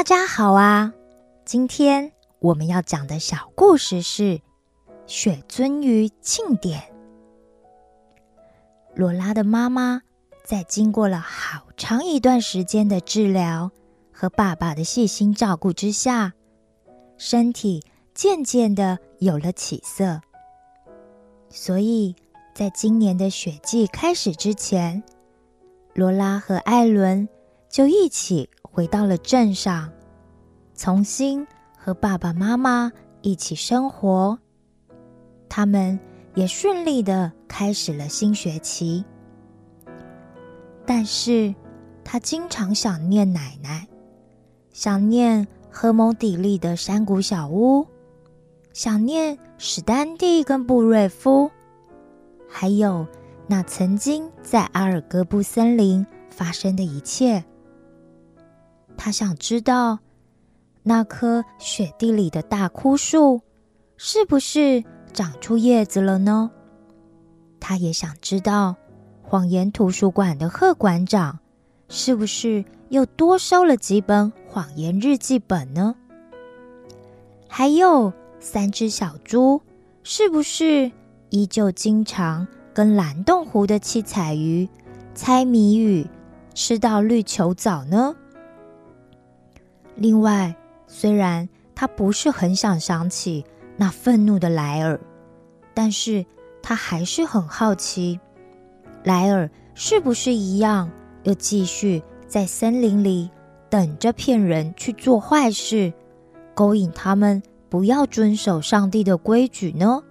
大家好啊，今天我们要讲的小故事是雪鳟鱼庆典。罗拉的妈妈在经过了好长一段时间的治疗和爸爸的细心照顾之下，身体渐渐的有了起色，所以在今年的雪季开始之前，罗拉和艾伦就一起回到了镇上，重新和爸爸妈妈一起生活。他们也顺利地开始了新学期，但是他经常想念奶奶，想念荷蒙底利的山谷小屋，想念史丹蒂跟布瑞夫，还有那曾经在阿尔戈布森林发生的一切。他想知道那棵雪地里的大枯树是不是长出叶子了呢？他也想知道谎言图书馆的贺馆长是不是又多收了几本谎言日记本呢？还有三只小猪是不是依旧经常跟蓝洞湖的七彩鱼猜谜语，吃到绿球藻呢？另外，虽然他不是很想起那愤怒的莱尔，但是他还是很好奇，莱尔是不是一样又继续在森林里等着骗人去做坏事，勾引他们不要遵守上帝的规矩呢？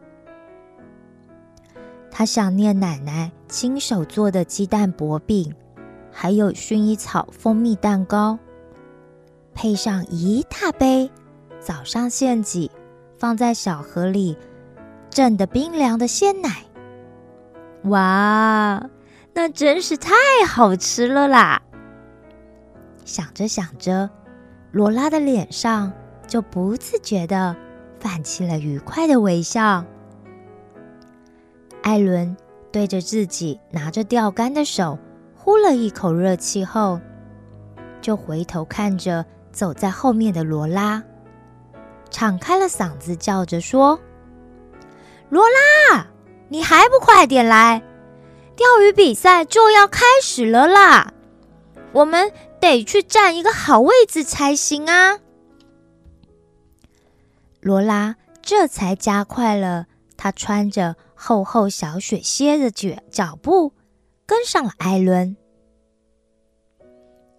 他想念奶奶亲手做的鸡蛋薄饼，还有薰衣草蜂蜜蛋糕，配上一大杯早上现挤放在小河里镇的冰凉的鲜奶。哇，那真是太好吃了啦！想着想着，罗拉的脸上就不自觉地泛起了愉快的微笑。艾伦对着自己拿着钓竿的手呼了一口热气后，就回头看着走在后面的罗拉，敞开了嗓子叫着说：“罗拉，你还不快点来！钓鱼比赛就要开始了啦，我们得去占一个好位置才行啊！”罗拉这才加快了她穿着厚厚小雪靴的脚步，跟上了艾伦。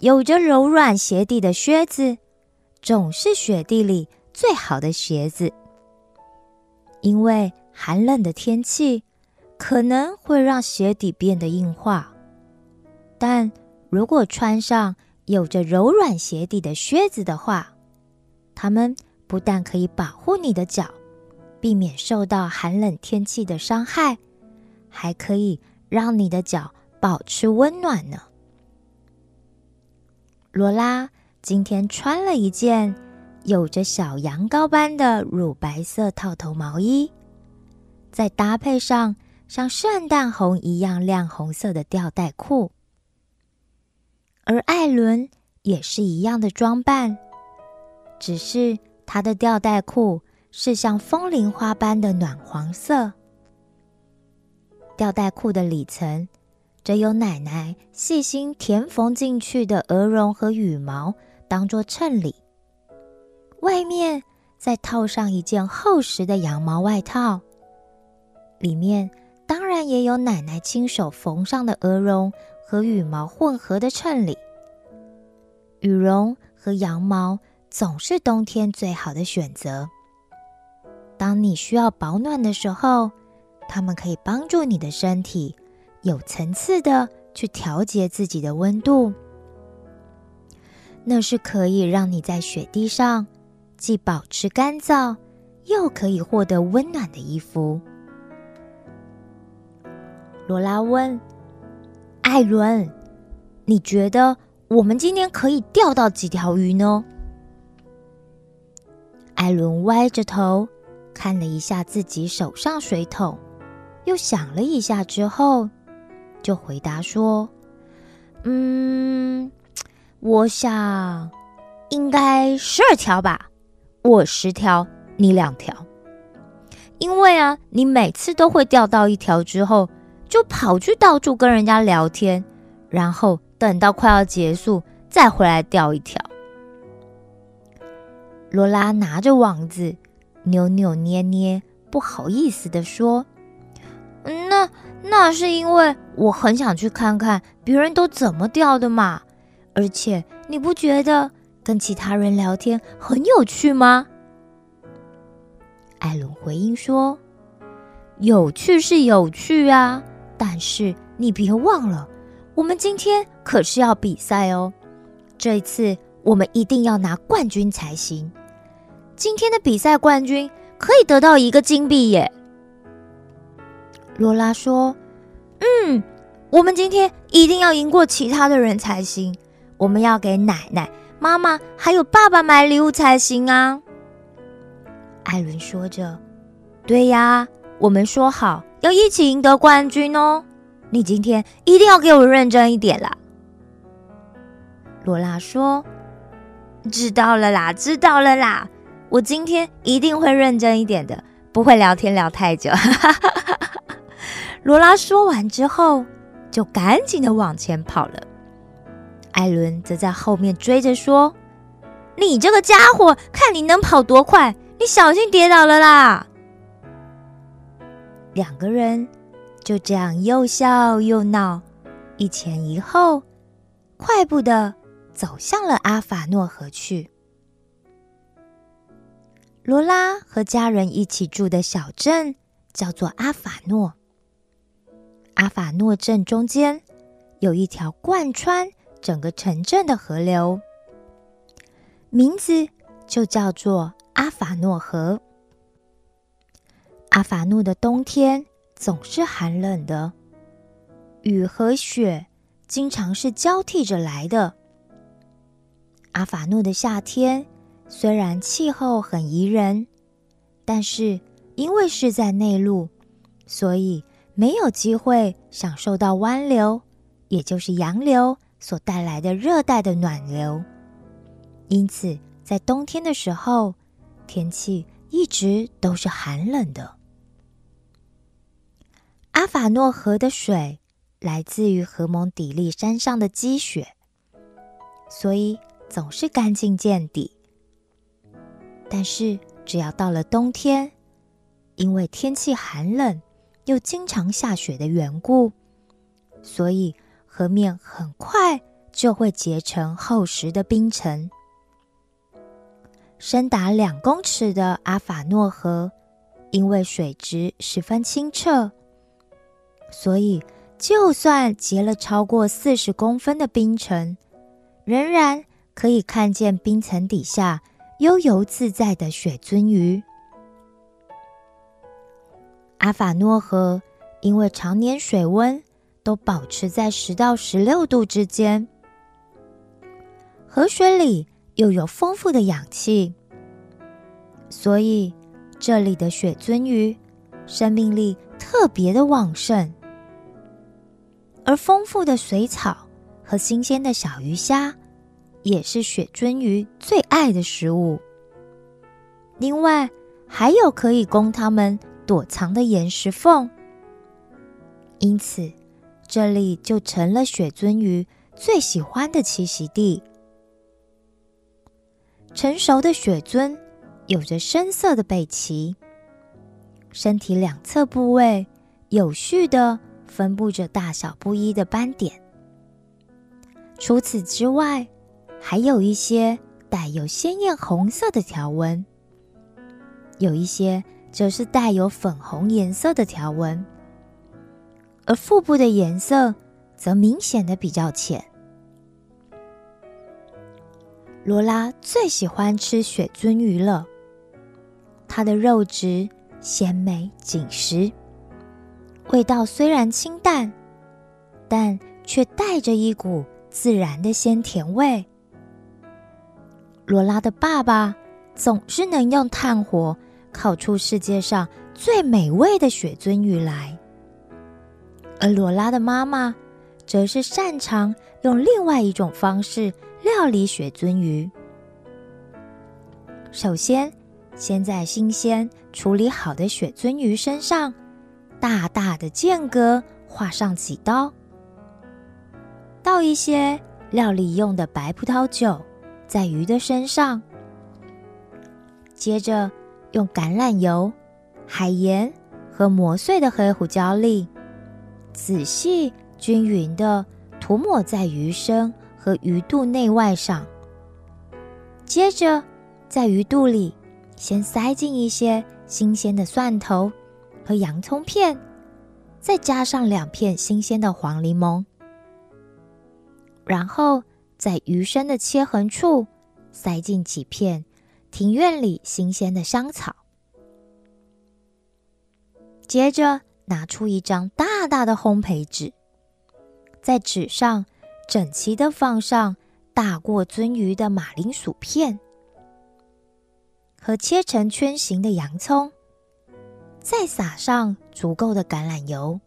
有着柔软鞋底的靴子，总是雪地里最好的鞋子，因为寒冷的天气可能会让鞋底变得硬化，但如果穿上有着柔软鞋底的靴子的话，它们不但可以保护你的脚，避免受到寒冷天气的伤害，还可以让你的脚保持温暖呢。罗拉今天穿了一件有着小羊羔般的乳白色套头毛衣，再搭配上像圣诞红一样亮红色的吊带裤，而艾伦也是一样的装扮，只是他的吊带裤是像风铃花般的暖黄色。吊带裤的里层则有奶奶细心填缝进去的鹅绒和羽毛当作衬里，外面再套上一件厚实的羊毛外套，里面当然也有奶奶亲手缝上的鹅绒和羽毛混合的衬里。羽绒和羊毛总是冬天最好的选择，当你需要保暖的时候，它们可以帮助你的身体有层次的去调节自己的温度，那是可以让你在雪地上既保持干燥，又可以获得温暖的衣服。罗拉问艾伦：“你觉得我们今天可以钓到几条鱼呢？”艾伦歪着头看了一下自己手上水桶，又想了一下之后，就回答说：“我想应该12条吧，我10条，你2条。因为啊，你每次都会钓到1条之后，就跑去到处跟人家聊天，然后等到快要结束再回来钓1条。罗拉拿着网子，扭扭捏捏，不好意思地说：“那是因为我很想去看看别人都怎么钓的嘛。而且你不觉得跟其他人聊天很有趣吗？”艾伦回应说：“有趣是有趣啊，但是你别忘了，我们今天可是要比赛哦。这一次我们一定要拿冠军才行。今天的比赛冠军可以得到1个金币耶。”罗拉说：“我们今天一定要赢过其他的人才行。我们要给奶奶、妈妈还有爸爸买礼物才行啊。”艾伦说着：“对呀，我们说好要一起赢得冠军哦。你今天一定要给我认真一点啦。”罗拉说：“知道了啦，知道了啦，我今天一定会认真一点的，不会聊天聊太久。”罗拉说完之后，就赶紧的往前跑了。艾伦则在后面追着说：“你这个家伙，看你能跑多快，你小心跌倒了啦！”两个人就这样又笑又闹，一前一后，快步的走向了阿法诺河去。罗拉和家人一起住的小镇叫做阿法诺。阿法诺镇中间有一条贯穿整个城镇的河流，名字就叫做阿法诺河。阿法诺的冬天总是寒冷的，雨和雪经常是交替着来的。阿法诺的夏天虽然气候很宜人，但是因为是在内陆，所以没有机会享受到湾流，也就是洋流所带来的热带的暖流。因此在冬天的时候，天气一直都是寒冷的。阿法诺河的水来自于荷蒙底利山上的积雪，所以总是干净见底。但是只要到了冬天，因为天气寒冷又经常下雪的缘故，所以河面很快就会结成厚实的冰层。深达2公尺的阿法诺河，因为水质十分清澈，所以就算结了超过40公分的冰层，仍然可以看见冰层底下悠游自在的雪鳟鱼。阿法诺河因为常年水温都保持在10到16度之间，河水里又有丰富的氧气，所以这里的雪鳟鱼生命力特别的旺盛。而丰富的水草和新鲜的小鱼虾也是雪鳟鱼最爱的食物。另外还有可以供它们躲藏的岩石缝，因此这里就成了雪鳟鱼最喜欢的栖息地。成熟的雪鳟有着深色的背鳍，身体两侧部位有序的分布着大小不一的斑点。除此之外，还有一些带有鲜艳红色的条纹，有一些则是带有粉红颜色的条纹，而腹部的颜色则明显的比较浅。罗拉最喜欢吃雪鳟鱼了，它的肉质鲜美紧实，味道虽然清淡，但却带着一股自然的鲜甜味。罗拉的爸爸总是能用炭火烤出世界上最美味的雪鳟鱼来，而罗拉的妈妈则是擅长用另外一种方式料理雪鳟鱼，首先，先在新鲜处理好的雪鳟鱼身上大大的间隔画上几刀，倒一些料理用的白葡萄酒在鱼的身上，接着用橄榄油、海盐和磨碎的黑胡椒粒仔细均匀地涂抹在鱼身和鱼肚内外上，接着在鱼肚里先塞进一些新鲜的蒜头和洋葱片，再加上2片新鲜的黄柠檬，然后在鱼身的切痕处塞进几片庭院里新鲜的香草，接着拿出一张大大的烘焙纸，在纸上整齐地放上大过鳟鱼的马铃薯片和切成圈形的洋葱，再撒上足够的橄榄油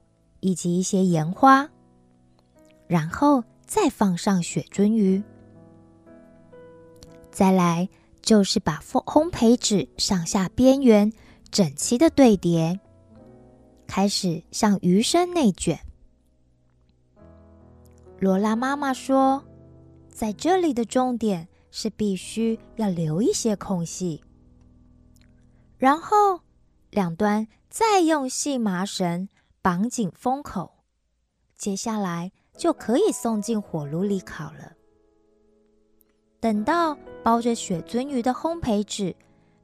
以及一些盐花，然后再放上雪鳟鱼。再来就是把烘焙纸上下边缘整齐的对叠，开始向鱼身内卷。罗拉妈妈说，在这里的重点是必须要留一些空隙，然后两端再用细麻绳绑紧封口，接下来就可以送进火炉里烤了。等到包着雪鳟鱼的烘焙纸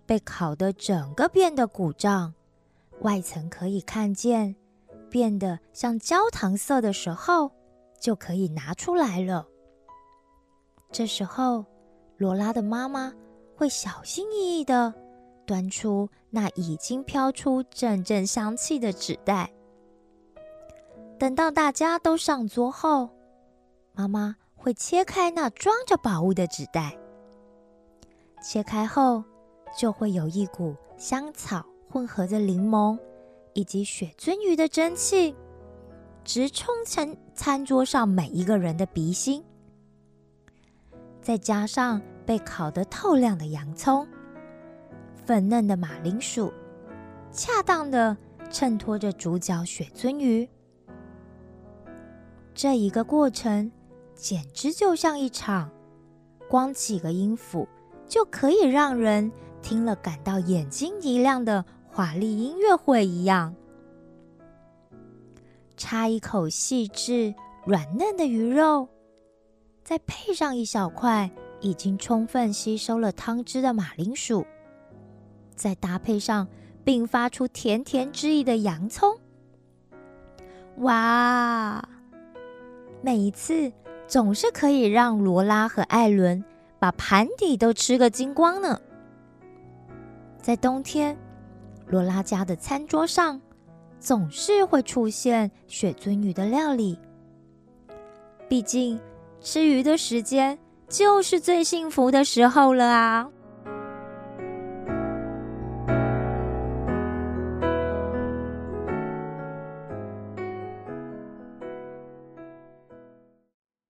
被烤得整个变得鼓胀，外层可以看见，变得像焦糖色的时候，就可以拿出来了。这时候，罗拉的妈妈会小心翼翼地端出那已经飘出阵阵香气的纸袋。等到大家都上桌后，妈妈会切开那装着宝物的纸袋。切开后，就会有一股香草混合着柠檬以及雪鳟鱼的蒸汽，直冲成餐桌上每一个人的鼻心。再加上被烤得透亮的洋葱、粉嫩的马铃薯，恰当地衬托着主角雪鳟鱼。这一个过程简直就像一场光几个音符就可以让人听了感到眼睛一亮的华丽音乐会一样。插一口细致软嫩的鱼肉，再配上一小块已经充分吸收了汤汁的马铃薯，再搭配上并发出甜甜之意的洋葱，哇！每一次总是可以让罗拉和艾伦把盘底都吃个精光呢。在冬天，罗拉家的餐桌上总是会出现雪鳟鱼的料理，毕竟吃鱼的时间就是最幸福的时候了啊。